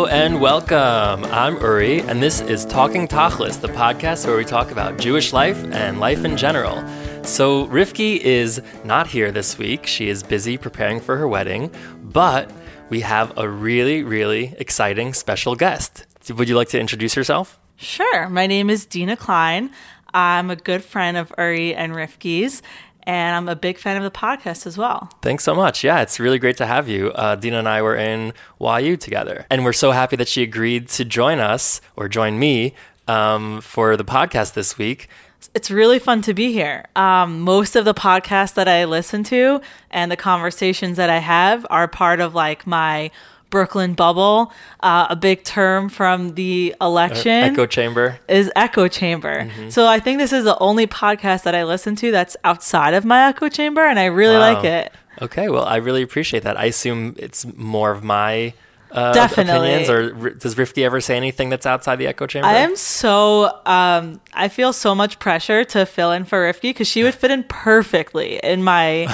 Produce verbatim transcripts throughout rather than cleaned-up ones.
Hello and welcome. I'm Uri, and this is Talking Tachlis, the podcast where we talk about Jewish life and life in general. So Rifki is not here this week. She is busy preparing for her wedding, but we have a really, really exciting special guest. Would you like to introduce yourself? Sure. My name is Dina Klein. I'm a good friend of Uri and Rifki's. And I'm a big fan of the podcast as well. Thanks so much. Yeah, it's really great to have you. Uh, Dina and I were in Y U together. And we're so happy that she agreed to join us, or join me, um, for the podcast this week. It's really fun to be here. Um, most of the podcasts that I listen to and the conversations that I have are part of like my Brooklyn bubble, uh, a big term from the election. Uh, echo chamber. Is echo chamber. Mm-hmm. So I think this is the only podcast that I listen to that's outside of my echo chamber, and I really wow. like it. Okay, well, I really appreciate that. I assume it's more of my uh, Definitely. opinions, or r- does Rifki ever say anything that's outside the echo chamber? I am so, um, I feel so much pressure to fill in for Rifki because she would fit in perfectly in my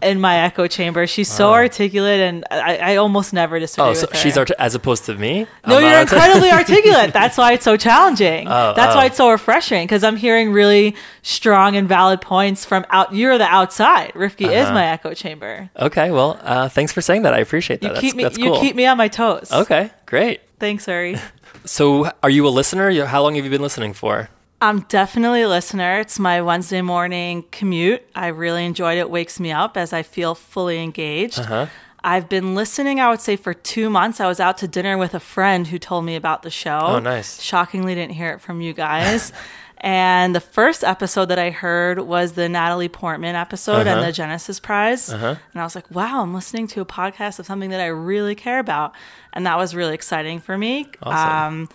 in my echo chamber. She's so oh. articulate, and I, I almost never disagree oh, so with her. She's art- as opposed to me? No, I'm you're incredibly articulate. That's why it's so challenging. Oh, That's oh. why it's so refreshing, because I'm hearing really strong and valid points from out. You're the outside. Rifki uh-huh. is my echo chamber. Okay, well, uh, thanks for saying that. I appreciate that. You that's, keep me, that's cool. You keep me on my toes. Okay, great. Thanks, Uri. So are you a listener? How long have you been listening for? I'm definitely a listener. It's my Wednesday morning commute. I really enjoyed it. It wakes me up as I feel fully engaged. Uh-huh. I've been listening, I would say, for two months. I was out to dinner with a friend who told me about the show. Oh, nice. Shockingly didn't hear it from you guys. And the first episode that I heard was the Natalie Portman episode uh-huh. and the Genesis Prize. Uh-huh. And I was like, wow, I'm listening to a podcast of something that I really care about. And that was really exciting for me. Awesome. Um,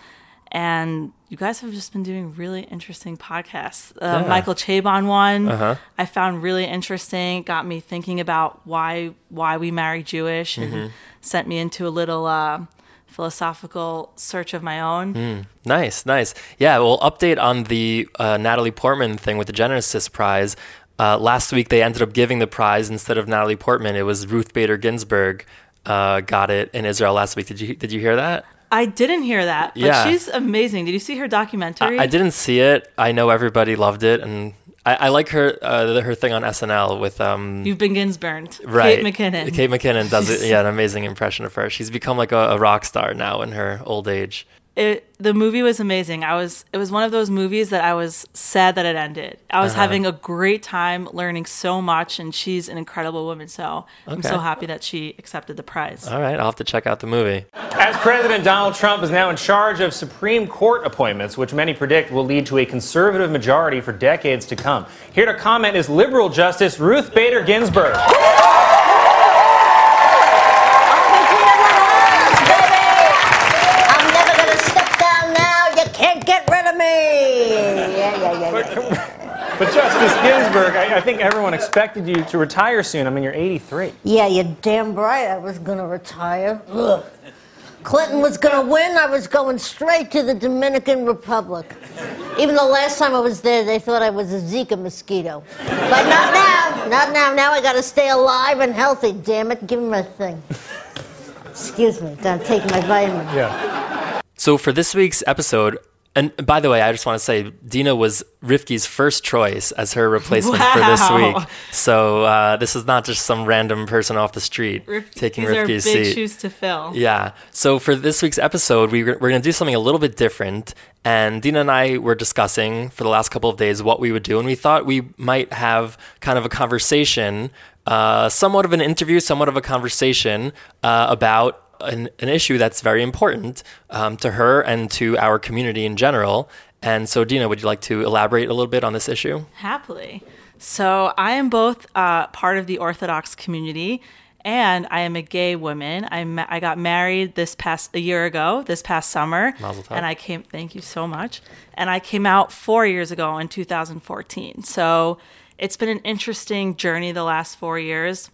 and you guys have just been doing really interesting podcasts. Uh, yeah. Michael Chabon one uh-huh. I found really interesting, got me thinking about why why we marry Jewish, and mm-hmm. sent me into a little uh, philosophical search of my own. Mm. Nice, nice. Yeah, well, update on the uh, Natalie Portman thing with the Genesis Prize. Uh, last week, they ended up giving the prize instead of Natalie Portman. It was Ruth Bader Ginsburg uh, got it in Israel last week. Did you Did you hear that? I didn't hear that, but yeah. she's amazing. Did you see her documentary? I, I didn't see it. I know everybody loved it, and I, I like her uh, her thing on S N L with... Um, You've been Ginsburned. Right. Kate McKinnon. Kate McKinnon does it, yeah, an amazing impression of her. She's become like a, a rock star now in her old age. It, the movie was amazing. I was It was one of those movies that I was sad that it ended. I was uh-huh. having a great time learning so much, and she's an incredible woman, so okay. I'm so happy that she accepted the prize. All right, I'll have to check out the movie. As President Donald Trump is now in charge of Supreme Court appointments, which many predict will lead to a conservative majority for decades to come. Here to comment is liberal Justice Ruth Bader Ginsburg. But Justice Ginsburg, I, I think everyone expected you to retire soon. I mean, you're eighty-three. Yeah, you're damn right I was going to retire. Ugh. Clinton was going to win. I was going straight to the Dominican Republic. Even the last time I was there, they thought I was a Zika mosquito. But not now. Not now. Now I got to stay alive and healthy, damn it. Give me my thing. Excuse me. Gotta take my vitamin. Yeah. So for this week's episode... And by the way, I just want to say, Dina was Rifki's first choice as her replacement wow. for this week. So uh, this is not just some random person off the street Rif- taking Rifki's seat. These are big seat. shoes to fill. Yeah. So for this week's episode, we, we're going to do something a little bit different. And Dina and I were discussing for the last couple of days what we would do. And we thought we might have kind of a conversation, uh, somewhat of an interview, somewhat of a conversation uh, about An, an issue that's very important um, to her and to our community in general. And so, Dina, would you like to elaborate a little bit on this issue? Happily. So I am both uh, part of the Orthodox community, and I am a gay woman. I ma- I got married this past a year ago, this past summer. Mazel tov. And I came, thank you so much. And I came out four years ago in two thousand fourteen. So it's been an interesting journey the last four years,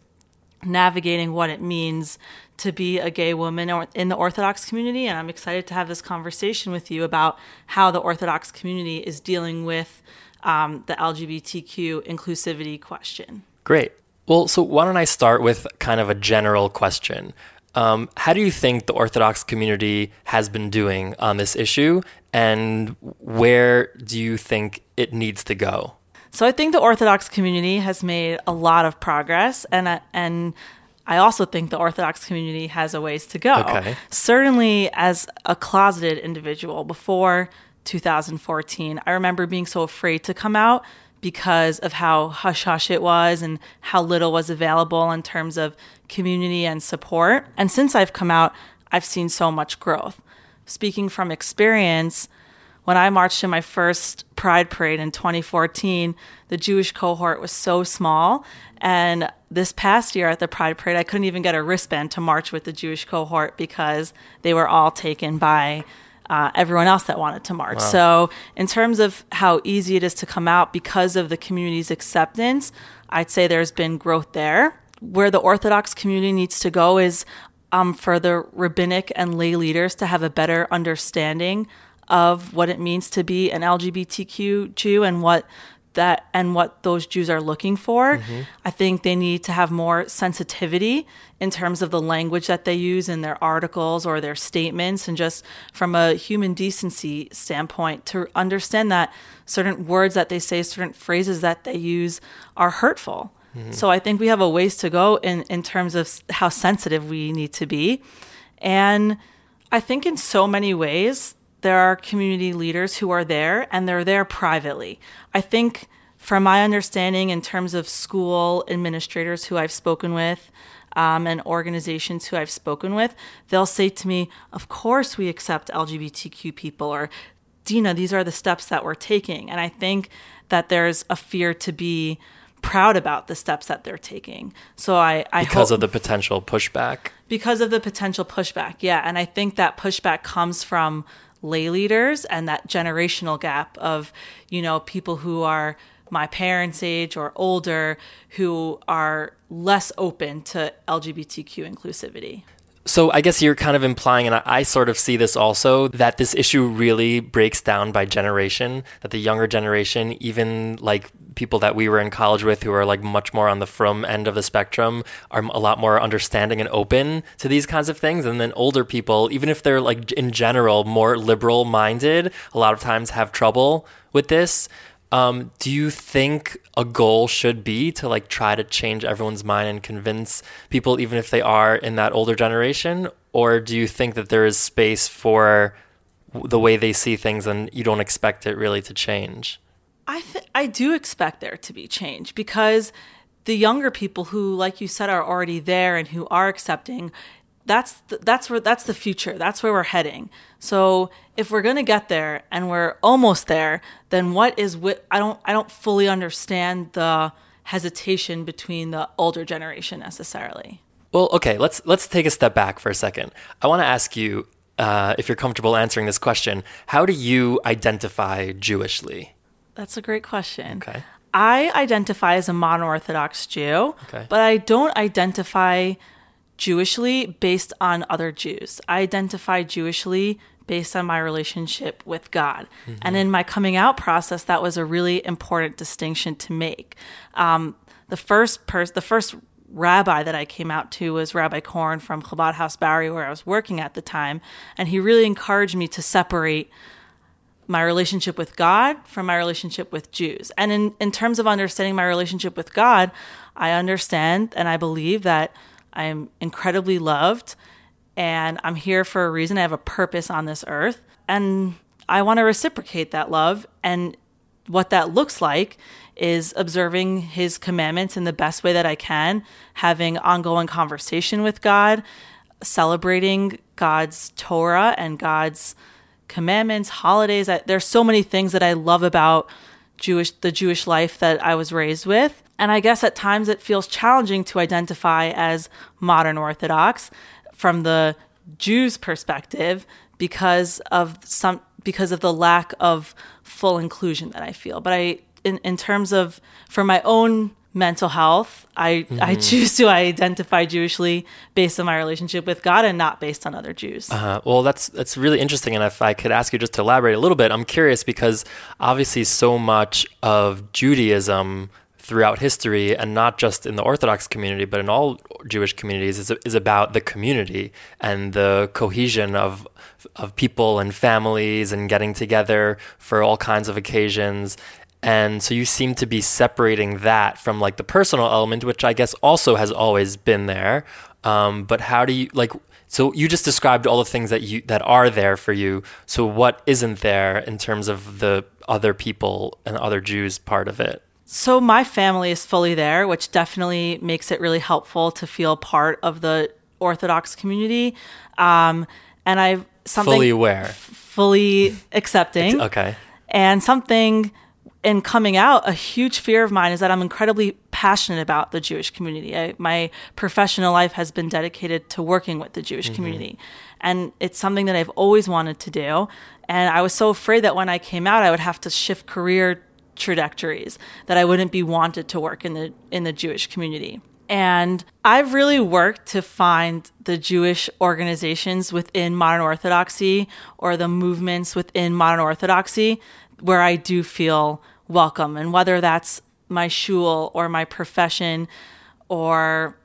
navigating what it means to be a gay woman or in the Orthodox community. And I'm excited to have this conversation with you about how the Orthodox community is dealing with um, the L G B T Q inclusivity question. Great. Well, so why don't I start with kind of a general question? Um, how do you think the Orthodox community has been doing on this issue, and where do you think it needs to go? So I think the Orthodox community has made a lot of progress, and uh, and I also think the Orthodox community has a ways to go. Okay. Certainly as a closeted individual before two thousand fourteen, I remember being so afraid to come out because of how hush-hush it was and how little was available in terms of community and support. And since I've come out, I've seen so much growth. Speaking from experience, when I marched in my first Pride Parade in twenty fourteen, the Jewish cohort was so small. And this past year at the Pride Parade, I couldn't even get a wristband to march with the Jewish cohort because they were all taken by Uh, everyone else that wanted to march. Wow. So in terms of how easy it is to come out because of the community's acceptance, I'd say there's been growth there. Where the Orthodox community needs to go is um, for the rabbinic and lay leaders to have a better understanding of what it means to be an L G B T Q Jew and what that and what those Jews are looking for. Mm-hmm. I think they need to have more sensitivity in terms of the language that they use in their articles or their statements, and just from a human decency standpoint to understand that certain words that they say, certain phrases that they use are hurtful. Mm-hmm. So I think we have a ways to go in, in terms of how sensitive we need to be. And I think in so many ways, there are community leaders who are there, and they're there privately. I think, from my understanding, in terms of school administrators who I've spoken with um, and organizations who I've spoken with, they'll say to me, of course we accept L G B T Q people, or Dina, these are the steps that we're taking. And I think that there's a fear to be proud about the steps that they're taking. So I, I Because hope, of the potential pushback. Because of the potential pushback, yeah. And I think that pushback comes from lay leaders and that generational gap of, you know, people who are my parents' age or older who are less open to L G B T Q inclusivity. So I guess you're kind of implying, and I, I sort of see this also, that this issue really breaks down by generation, that the younger generation, even like people that we were in college with who are like much more on the frum end of the spectrum, are a lot more understanding and open to these kinds of things. And then older people, even if they're like in general more liberal minded, a lot of times have trouble with this. Um, do you think a goal should be to like try to change everyone's mind and convince people, even if they are in that older generation? Or do you think that there is space for the way they see things and you don't expect it really to change? I th- I do expect there to be change, because the younger people who, like you said, are already there and who are accepting, that's the, that's where that's the future. That's where we're heading. So if we're going to get there and we're almost there, then what is wi- I don't I don't fully understand the hesitation between the older generation necessarily. Well, okay, let's let's take a step back for a second. I want to ask you uh, if you're comfortable answering this question. How do you identify Jewishly? That's a great question. Okay. I identify as a mono-Orthodox Jew, okay, but I don't identify Jewishly based on other Jews. I identify Jewishly based on my relationship with God. Mm-hmm. And in my coming out process, that was a really important distinction to make. Um, the first person, the first rabbi that I came out to was Rabbi Korn from Chabad House Bowery, where I was working at the time, and he really encouraged me to separate my relationship with God from my relationship with Jews. And in, in terms of understanding my relationship with God, I understand and I believe that I'm incredibly loved and I'm here for a reason. I have a purpose on this earth and I want to reciprocate that love. And what that looks like is observing his commandments in the best way that I can, having ongoing conversation with God, celebrating God's Torah and God's commandments, holidays. I, there's so many things that I love about Jewish, the Jewish life that I was raised with. And I guess at times it feels challenging to identify as modern Orthodox from the Jews' perspective because of some, because of the lack of full inclusion that I feel. But I, in, in terms of for my own mental health, I, mm-hmm. I choose to identify Jewishly based on my relationship with God and not based on other Jews. Uh, well, that's that's really interesting. And if I could ask you just to elaborate a little bit, I'm curious because obviously so much of Judaism throughout history, and not just in the Orthodox community, but in all Jewish communities, is is about the community and the cohesion of of people and families and getting together for all kinds of occasions. And so you seem to be separating that from like the personal element, which I guess also has always been there. Um, but how do you like? So you just described all the things that you that are there for you. So what isn't there in terms of the other people and other Jews part of it? So my family is fully there, which definitely makes it really helpful to feel part of the Orthodox community. Um, and I've something fully aware, f- fully accepting. Okay, and something. In coming out, a huge fear of mine is that I'm incredibly passionate about the Jewish community. I, my professional life has been dedicated to working with the Jewish mm-hmm. community. And it's something that I've always wanted to do. And I was so afraid that when I came out, I would have to shift career trajectories, that I wouldn't be wanted to work in the in the Jewish community. And I've really worked to find the Jewish organizations within modern Orthodoxy or the movements within modern Orthodoxy where I do feel welcome. And whether that's my shul or my profession or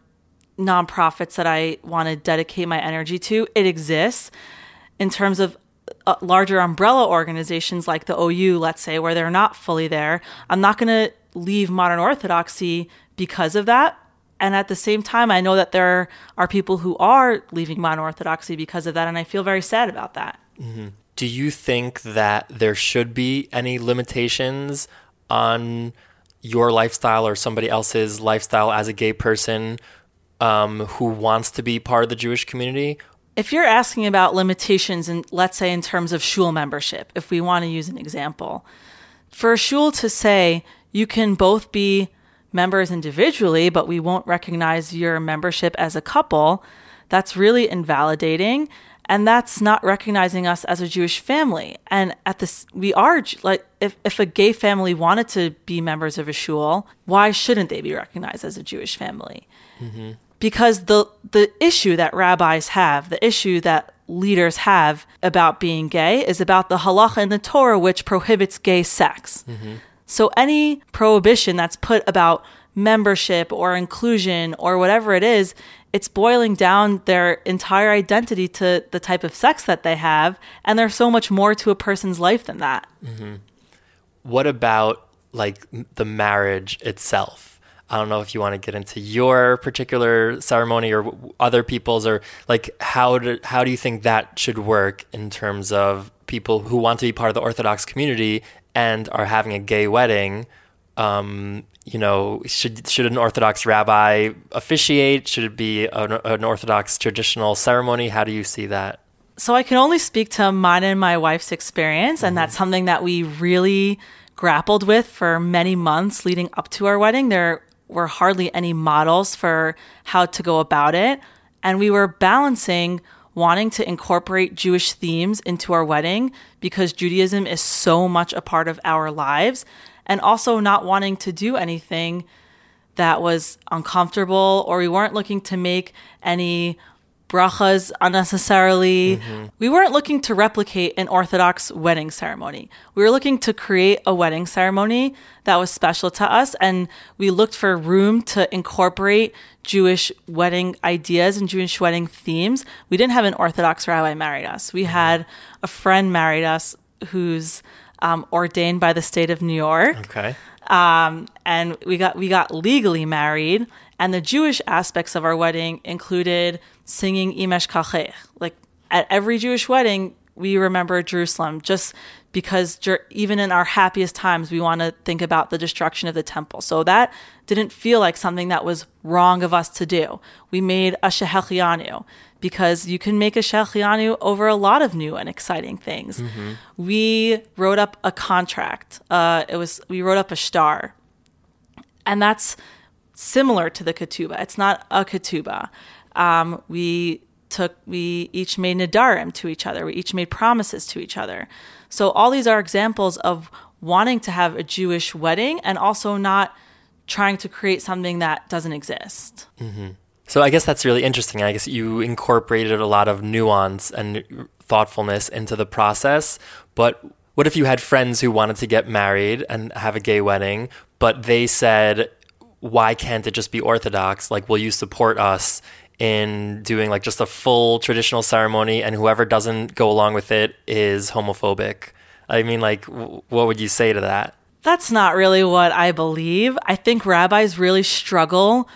nonprofits that I want to dedicate my energy to, it exists. In terms of larger umbrella organizations like the O U, let's say, where they're not fully there, I'm not going to leave modern Orthodoxy because of that. And at the same time, I know that there are people who are leaving modern Orthodoxy because of that, and I feel very sad about that. Mm-hmm. Do you think that there should be any limitations on your lifestyle or somebody else's lifestyle as a gay person um, who wants to be part of the Jewish community? If you're asking about limitations, in, let's say in terms of shul membership, if we want to use an example, for a shul to say you can both be members individually, but we won't recognize your membership as a couple, that's really invalidating. And that's not recognizing us as a Jewish family. And at this, we are, like, if, if a gay family wanted to be members of a shul, why shouldn't they be recognized as a Jewish family? Mm-hmm. Because the the issue that rabbis have, the issue that leaders have about being gay is about the halacha in the Torah, which prohibits gay sex. Mm-hmm. So any prohibition that's put about membership or inclusion or whatever it is, it's boiling down their entire identity to the type of sex that they have. And there's so much more to a person's life than that. Mm-hmm. What about like the marriage itself? I don't know if you want to get into your particular ceremony or other people's, or like how do, how do you think that should work in terms of people who want to be part of the Orthodox community and are having a gay wedding? Um, you know, should should an Orthodox rabbi officiate? Should it be an, an Orthodox traditional ceremony? How do you see that? So I can only speak to mine and my wife's experience, mm-hmm. and that's something that we really grappled with for many months leading up to our wedding. There were hardly any models for how to go about it, and we were balancing wanting to incorporate Jewish themes into our wedding because Judaism is so much a part of our lives, and also not wanting to do anything that was uncomfortable, or we weren't looking to make any brachas unnecessarily. Mm-hmm. We weren't looking to replicate an Orthodox wedding ceremony. We were looking to create a wedding ceremony that was special to us, and we looked for room to incorporate Jewish wedding ideas and Jewish wedding themes. We didn't have an Orthodox rabbi marry us. We had a friend marry us who's Um, ordained by the state of New York. Okay. Um, and we got we got legally married, and the Jewish aspects of our wedding included singing Imesh Kachech. Like at every Jewish wedding, we remember Jerusalem, just because jer- even in our happiest times, we want to think about the destruction of the temple. So that didn't feel like something that was wrong of us to do. We made a Shehechianu, because you can make a shechianu over a lot of new and exciting things. Mm-hmm. We wrote up a contract. Uh, it was we wrote up a shtar, and that's similar to the ketubah. It's not a ketubah. Um, we took we each made nedarim to each other. We each made promises to each other. So all these are examples of wanting to have a Jewish wedding and also not trying to create something that doesn't exist. Mm-hmm. So I guess that's really interesting. I guess you incorporated a lot of nuance and thoughtfulness into the process. But what if you had friends who wanted to get married and have a gay wedding, but they said, why can't it just be Orthodox? Like, will you support us in doing like just a full traditional ceremony, and whoever doesn't go along with it is homophobic? I mean, like, w- what would you say to that? That's not really what I believe. I think rabbis really struggle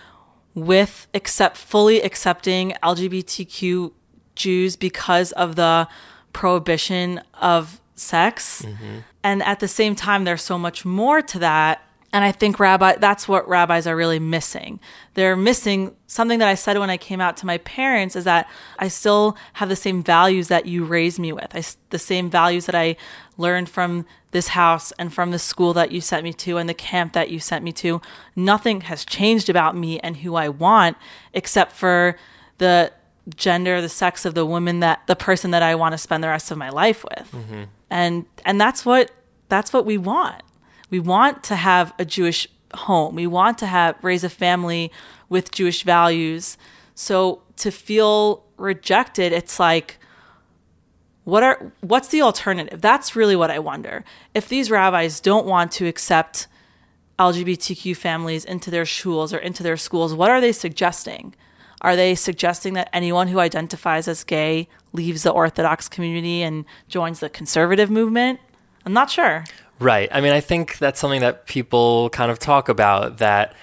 with accept, fully accepting L G B T Q Jews because of the prohibition of sex. Mm-hmm. And at the same time, there's so much more to that. And I think rabbi, that's what rabbis are really missing. They're missing something that I said when I came out to my parents, is that I still have the same values that you raised me with. I, the same values that I learned from this house and from the school that you sent me to and the camp that you sent me to. Nothing has changed about me and who I want, except for the gender, the sex of the woman, that the person that I want to spend the rest of my life with. Mm-hmm. And and that's what that's what we want. We want to have a Jewish home. We want to have raise a family with Jewish values. So to feel rejected, it's like, what are what's the alternative? That's really what I wonder. If these rabbis don't want to accept L G B T Q families into their shuls or into their schools, what are they suggesting? Are they suggesting that anyone who identifies as gay leaves the Orthodox community and joins the conservative movement? I'm not sure. Right. I mean, I think that's something that people kind of talk about, that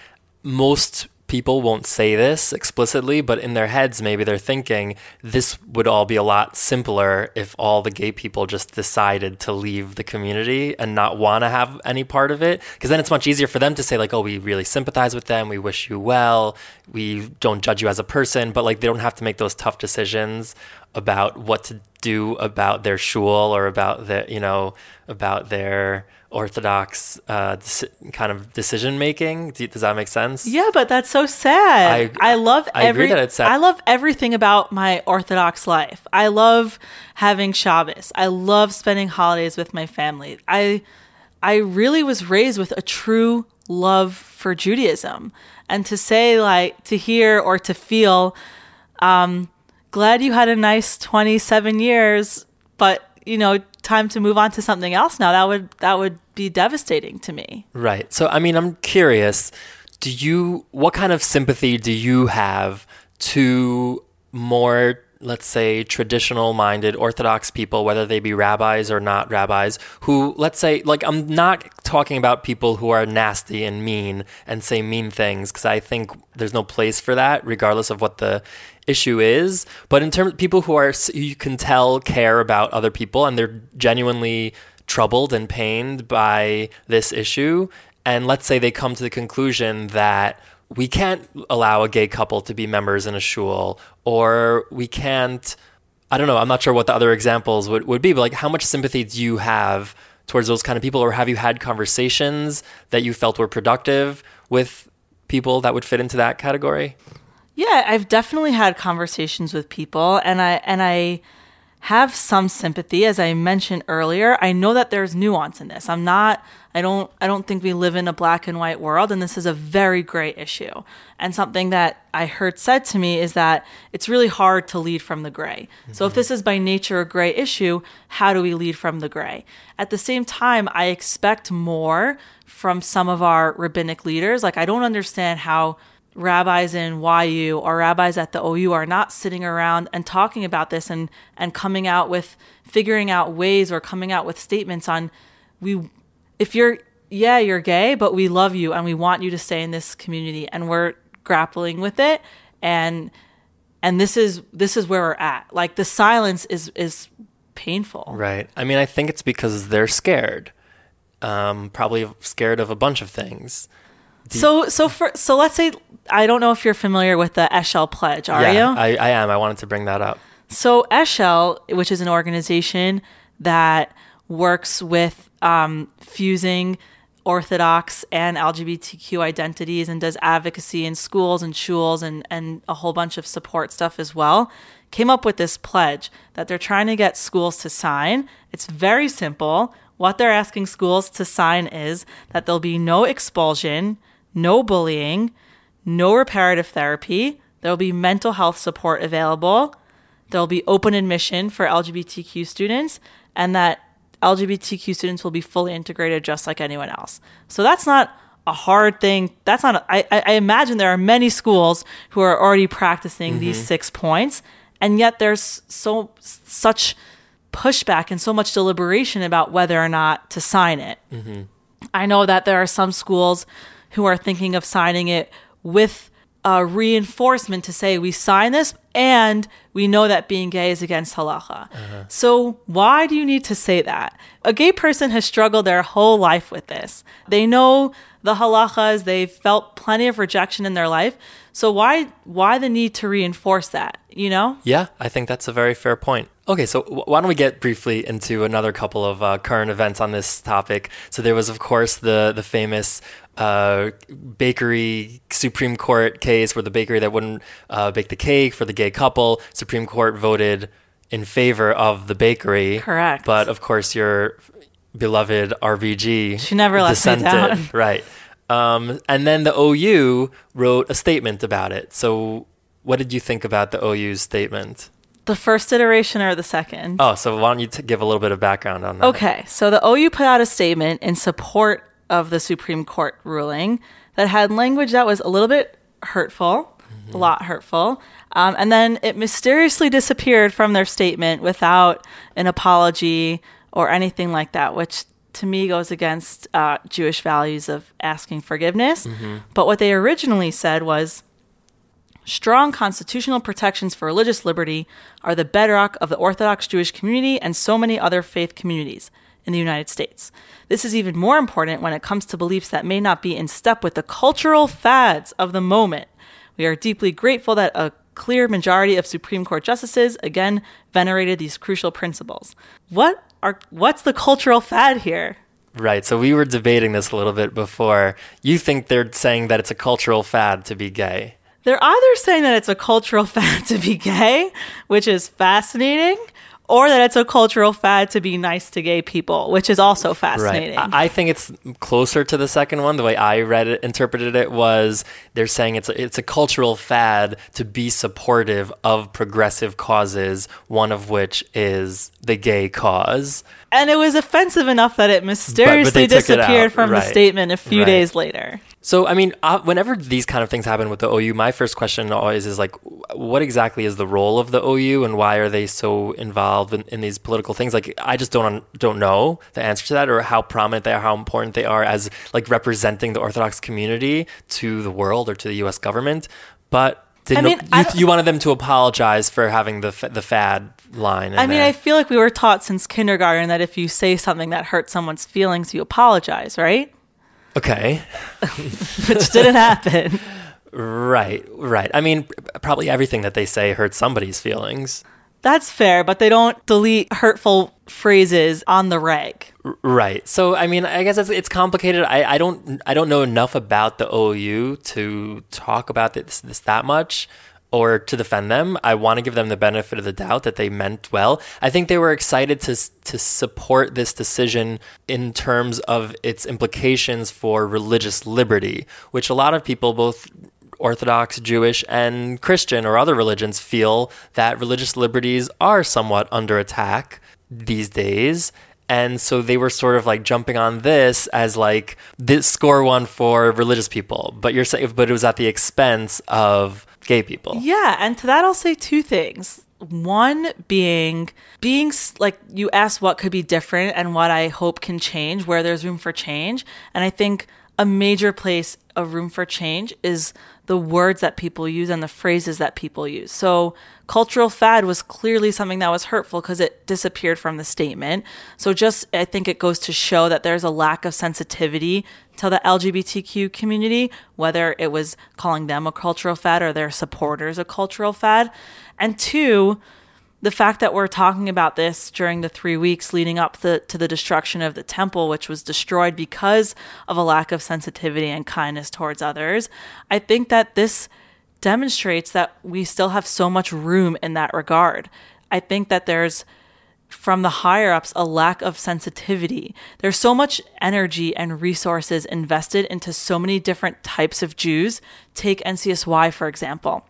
most people won't say this explicitly, but in their heads, maybe they're thinking this would all be a lot simpler if all the gay people just decided to leave the community and not want to have any part of it. Because then it's much easier for them to say, like, oh, we really sympathize with them. We wish you well. We don't judge you as a person. But like, they don't have to make those tough decisions about what to do about their shul or about their, you know, about their Orthodox uh, kind of decision making. Do, does that make sense? Yeah, but that's so sad. I, I love I every, agree that it's sad. I love everything about my Orthodox life. I love having Shabbos. I love spending holidays with my family. I I really was raised with a true love for Judaism, and to say like to hear or to feel, um, glad you had a nice twenty-seven years, but you know, time to move on to something else now. That would that would be devastating to me. Right. So, I mean, I'm curious, do you, what kind of sympathy do you have to more, let's say, traditional-minded Orthodox people, whether they be rabbis or not rabbis, who, let's say, like, I'm not talking about people who are nasty and mean and say mean things, because I think there's no place for that, regardless of what the issue is. But in terms of people who are, you can tell, care about other people, and they're genuinely troubled and pained by this issue. And let's say they come to the conclusion that we can't allow a gay couple to be members in a shul, or we can't, I don't know, I'm not sure what the other examples would, would be, but like, how much sympathy do you have towards those kind of people? Or have you had conversations that you felt were productive with people that would fit into that category? Yeah, I've definitely had conversations with people, and I and I have some sympathy, as I mentioned earlier. I know that there's nuance in this. I'm not, I don't, I don't think we live in a black and white world, and this is a very gray issue. And something that I heard said to me is that it's really hard to lead from the gray. Mm-hmm. So if this is by nature a gray issue, how do we lead from the gray? At the same time, I expect more from some of our rabbinic leaders. Like, I don't understand how rabbis in Y U or rabbis at the O U are not sitting around and talking about this and, and coming out with, figuring out ways or coming out with statements on, we, if you're, yeah, you're gay, but we love you and we want you to stay in this community and we're grappling with it. And, and this is, this is where we're at. Like, the silence is, is painful. Right. I mean, I think it's because they're scared, um, probably scared of a bunch of things. So so for so let's say, I don't know if you're familiar with the Eshel Pledge, are yeah, you? Yeah, I, I am. I wanted to bring that up. So Eshel, which is an organization that works with um, fusing Orthodox and L G B T Q identities and does advocacy in schools and shuls and, and a whole bunch of support stuff as well, came up with this pledge that they're trying to get schools to sign. It's very simple. What they're asking schools to sign is that there'll be no expulsion, no bullying, no reparative therapy. There'll be mental health support available. There'll be open admission for L G B T Q students, and that L G B T Q students will be fully integrated just like anyone else. So that's not a hard thing. That's not. A, I, I imagine there are many schools who are already practicing mm-hmm. these six points, and yet there's so such pushback and so much deliberation about whether or not to sign it. Mm-hmm. I know that there are some schools who are thinking of signing it with a reinforcement to say we sign this, and we know that being gay is against halacha. Uh-huh. So why do you need to say that? A gay person has struggled their whole life with this. They know the halachas. They've felt plenty of rejection in their life. So why why the need to reinforce that, you know? Yeah, I think that's a very fair point. Okay, so why don't we get briefly into another couple of uh, current events on this topic. So there was, of course, the the famous uh, bakery Supreme Court case where the bakery that wouldn't uh, bake the cake for the gay couple, Supreme Court voted in favor of the bakery. Correct. But, of course, your beloved R B G she never dissented. Left me down. Right. Um, and then the O U wrote a statement about it. So what did you think about the O U's statement? The first iteration or the second? Oh, so why don't you t- give a little bit of background on that? Okay, so the O U put out a statement in support of the Supreme Court ruling that had language that was a little bit hurtful, mm-hmm. a lot hurtful, um, and then it mysteriously disappeared from their statement without an apology or anything like that, which to me goes against uh, Jewish values of asking forgiveness. Mm-hmm. But what they originally said was, strong constitutional protections for religious liberty are the bedrock of the Orthodox Jewish community and so many other faith communities in the United States. This is even more important when it comes to beliefs that may not be in step with the cultural fads of the moment. We are deeply grateful that a clear majority of Supreme Court justices again venerated these crucial principles. What are what's the cultural fad here? Right. So we were debating this a little bit before. You think they're saying that it's a cultural fad to be gay? They're either saying that it's a cultural fad to be gay, which is fascinating, or that it's a cultural fad to be nice to gay people, which is also fascinating. Right. I think it's closer to the second one. The way I read it, interpreted it, was they're saying it's a, it's a cultural fad to be supportive of progressive causes, one of which is the gay cause. And it was offensive enough that it mysteriously but, but disappeared from right. the statement a few right. days later. So, I mean, uh, whenever these kind of things happen with the O U, my first question always is like, what exactly is the role of the O U and why are they so involved in, in these political things? Like, I just don't don't know the answer to that, or how prominent they are, how important they are as like representing the Orthodox community to the world or to the U S government. But I mean, no, you, you wanted them to apologize for having the f- the fad line. I mean, there. I feel like we were taught since kindergarten that if you say something that hurts someone's feelings, you apologize, right? Okay. Which didn't happen. Right, right. I mean, probably everything that they say hurts somebody's feelings. That's fair, but they don't delete hurtful phrases on the reg. Right. So, I mean, I guess it's, it's complicated. I, I don't I don't know enough about the O U to talk about this, this that much or to defend them. I want to give them the benefit of the doubt that they meant well. I think they were excited to to support this decision in terms of its implications for religious liberty, which a lot of people, both Orthodox, Jewish, and Christian or other religions, feel that religious liberties are somewhat under attack these days. And so they were sort of like jumping on this as like this score one for religious people, but you're saying, but it was at the expense of gay people. Yeah. And to that, I'll say two things. One being, being like, you asked what could be different and what I hope can change, where there's room for change. And I think a major place of room for change is the words that people use and the phrases that people use. So cultural fad was clearly something that was hurtful because it disappeared from the statement. So just, I think it goes to show that there's a lack of sensitivity to the L G B T Q community, whether it was calling them a cultural fad or their supporters a cultural fad. And two, the fact that we're talking about this during the three weeks leading up the, to the destruction of the temple, which was destroyed because of a lack of sensitivity and kindness towards others, I think that this demonstrates that we still have so much room in that regard. I think that there's, from the higher-ups, a lack of sensitivity. There's so much energy and resources invested into so many different types of Jews. Take N C S Y, for example,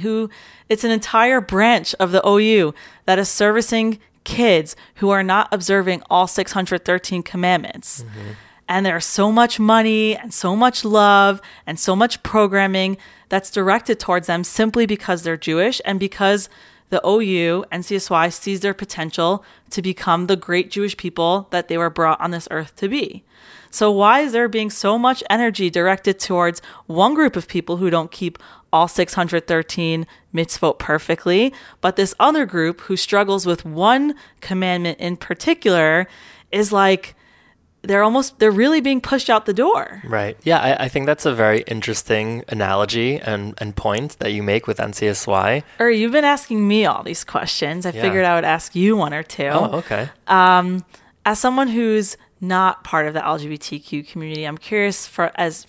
who it's an entire branch of the O U that is servicing kids who are not observing all six hundred thirteen commandments. Mm-hmm. And there's so much money and so much love and so much programming that's directed towards them simply because they're Jewish and because the O U, N C S Y sees their potential to become the great Jewish people that they were brought on this earth to be. So why is there being so much energy directed towards one group of people who don't keep all six hundred thirteen mitzvot perfectly, but this other group who struggles with one commandment in particular is like, they're almost, they're really being pushed out the door. Right. Yeah, I, I think that's a very interesting analogy and, and point that you make with N C S Y. Uri, you've been asking me all these questions. I yeah. figured I would ask you one or two. Oh, okay. Um, as someone who's not part of the L G B T Q community, I'm curious, for as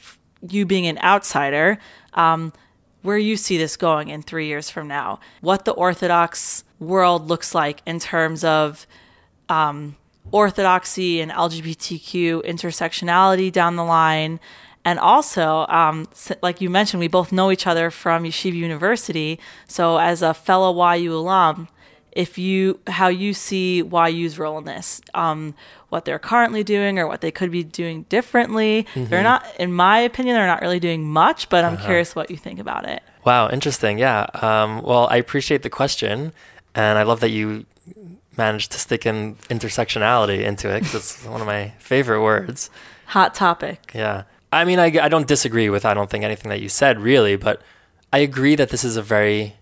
you being an outsider, um, where you see this going in three years from now, what the Orthodox world looks like in terms of... Um, Orthodoxy and L G B T Q intersectionality down the line. And also, um, like you mentioned, we both know each other from Yeshiva University. So as a fellow Y U alum, if you how you see Y U's role in this, um, what they're currently doing or what they could be doing differently. Mm-hmm. They're not, in my opinion, they're not really doing much, but I'm uh-huh. curious what you think about it. Wow, interesting. Yeah. Um, well, I appreciate the question. And I love that you managed to stick in intersectionality into it because it's one of my favorite words. Hot topic. Yeah. I mean, I, I don't disagree with, I don't think anything that you said really, but I agree that this is a very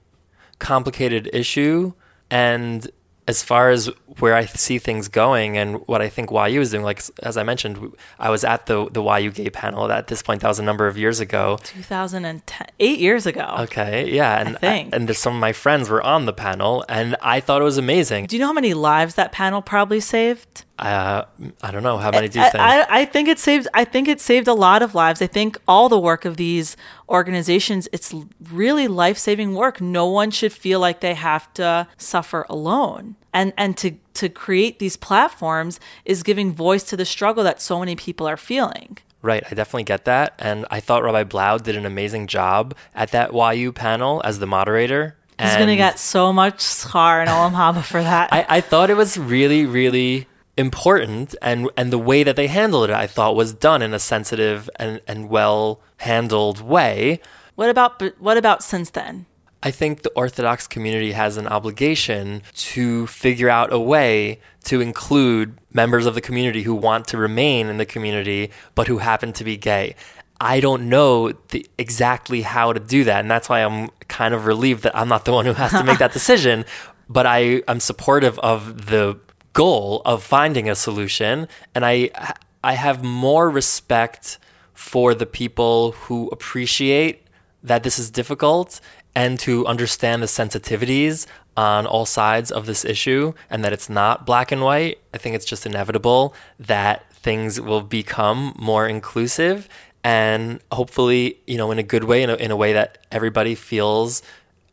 complicated issue. And as far as where I see things going and what I think Y U is doing, like, as I mentioned, I was at the, the Y U gay panel at this point. That was a number of years ago. two thousand ten, eight years ago. Okay. Yeah. And I think. I, and some of my friends were on the panel and I thought it was amazing. Do you know how many lives that panel probably saved? Uh, I don't know. How many do you think? I, I think it saved, I think it saved a lot of lives. I think all the work of these organizations, it's really life-saving work. No one should feel like they have to suffer alone. And and to, to create these platforms is giving voice to the struggle that so many people are feeling. Right. I definitely get that. And I thought Rabbi Blau did an amazing job at that Y U panel as the moderator. He's and going to get so much schar and Olam Haba for that. I, I thought it was really, really important. And, and the way that they handled it, I thought, was done in a sensitive and, and well-handled way. What about What about since then? I think the Orthodox community has an obligation to figure out a way to include members of the community who want to remain in the community, but who happen to be gay. I don't know the, exactly how to do that. And that's why I'm kind of relieved that I'm not the one who has to make that decision. But I, I'm supportive of the goal of finding a solution. And I, I have more respect for the people who appreciate that this is difficult and to understand the sensitivities on all sides of this issue and that it's not black and white. I think it's just inevitable that things will become more inclusive and hopefully, you know, in a good way, in a, in a way that everybody feels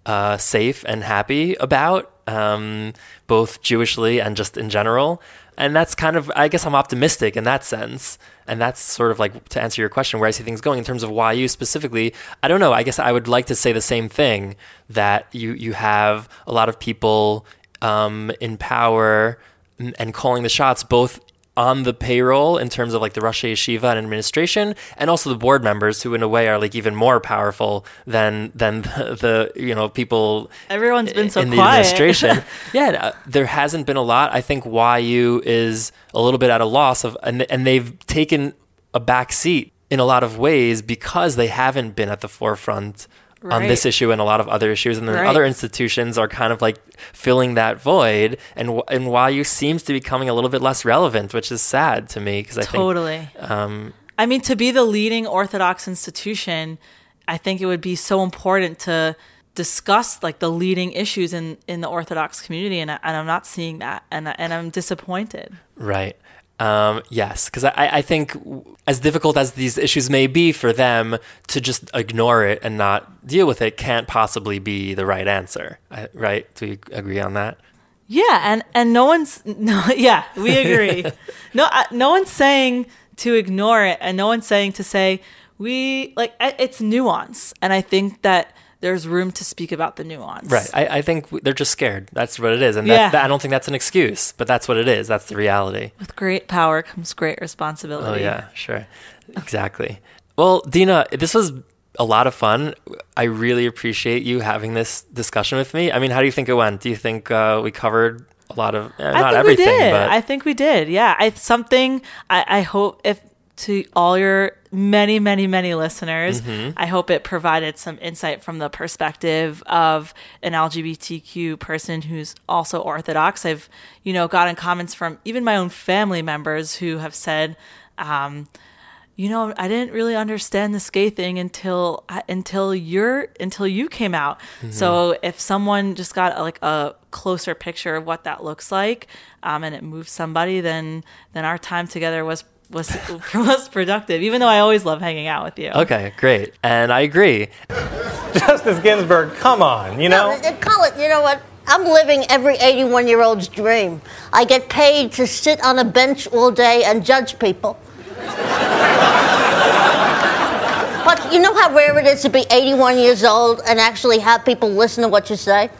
uh, safe and happy about, um, both Jewishly and just in general. And that's kind of, I guess I'm optimistic in that sense. And that's sort of like, to answer your question, where I see things going in terms of Y U specifically. I don't know. I guess I would like to say the same thing, that you, you have a lot of people um, in power and, and calling the shots, both on the payroll in terms of like the Rosh Yeshiva and administration, and also the board members who in a way are like even more powerful than than the, the you know people. Everyone's been so in quiet. The administration. Yeah, there hasn't been a lot. I think Y U is a little bit at a loss of, and and they've taken a back seat in a lot of ways because they haven't been at the forefront. Right. On this issue and a lot of other issues, and then right. Other institutions are kind of like filling that void, and and Y U seems to be becoming a little bit less relevant, which is sad to me because I totally. think totally. Um, I mean, to be the leading Orthodox institution, I think it would be so important to discuss like the leading issues in, in the Orthodox community, and I, and I'm not seeing that, and and I'm disappointed. Right. Um, yes, because I, I think as difficult as these issues may be for them, to just ignore it and not deal with it can't possibly be the right answer, I, right? Do you agree on that? Yeah, and, and no one's, no, yeah, we agree. no, I, no one's saying to ignore it, and no one's saying to say, we, like, it's nuance. And I think that there's room to speak about the nuance. Right. I, I think they're just scared. That's what it is. And that, yeah. that, I don't think that's an excuse, but that's what it is. That's the reality. With great power comes great responsibility. Oh, yeah, sure. Exactly. Well, Dina, this was a lot of fun. I really appreciate you having this discussion with me. I mean, how do you think it went? Do you think uh, we covered a lot of, uh, not everything, but... I think we did. Yeah. I, something I, I hope if to all your many, many, many listeners, mm-hmm. I hope it provided some insight from the perspective of an L G B T Q person who's also Orthodox. I've, you know, gotten comments from even my own family members who have said, um, you know, I didn't really understand this gay thing until until you're until you came out. Mm-hmm. So if someone just got a, like a closer picture of what that looks like, um, and it moves somebody, then then our time together was was was productive. Even though I always love hanging out with you. Okay, great, and I agree. Justice Ginsburg, come on, you know. No, call it. You know what? I'm living every eighty-one-year-old's dream. I get paid to sit on a bench all day and judge people. But you know how rare it is to be eighty-one years old and actually have people listen to what you say?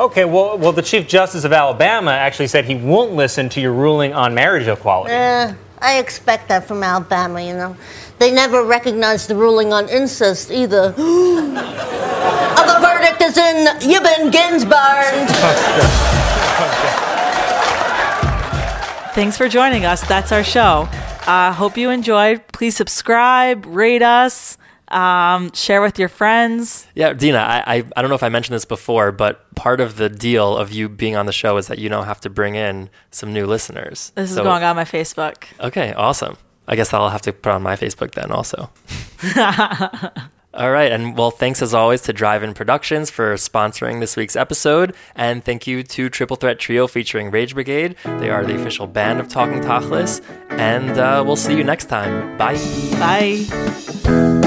Okay, well, well, the Chief Justice of Alabama actually said he won't listen to your ruling on marriage equality. Yeah, I expect that from Alabama, you know. They never recognized the ruling on incest either. The verdict is in, you've been Ginsburg. Thanks for joining us. That's our show. I uh, hope you enjoyed. Please subscribe, rate us, um, share with your friends. Yeah, Dina, I, I I don't know if I mentioned this before, but part of the deal of you being on the show is that you now have to bring in some new listeners. This so, is going on my Facebook. Okay, awesome. I guess I'll have to put on my Facebook then also. All right, and well, thanks as always to Drive-In Productions for sponsoring this week's episode, and thank you to Triple Threat Trio featuring Rage Brigade. They are the official band of Talking Tachlis, and uh, we'll see you next time. Bye. Bye.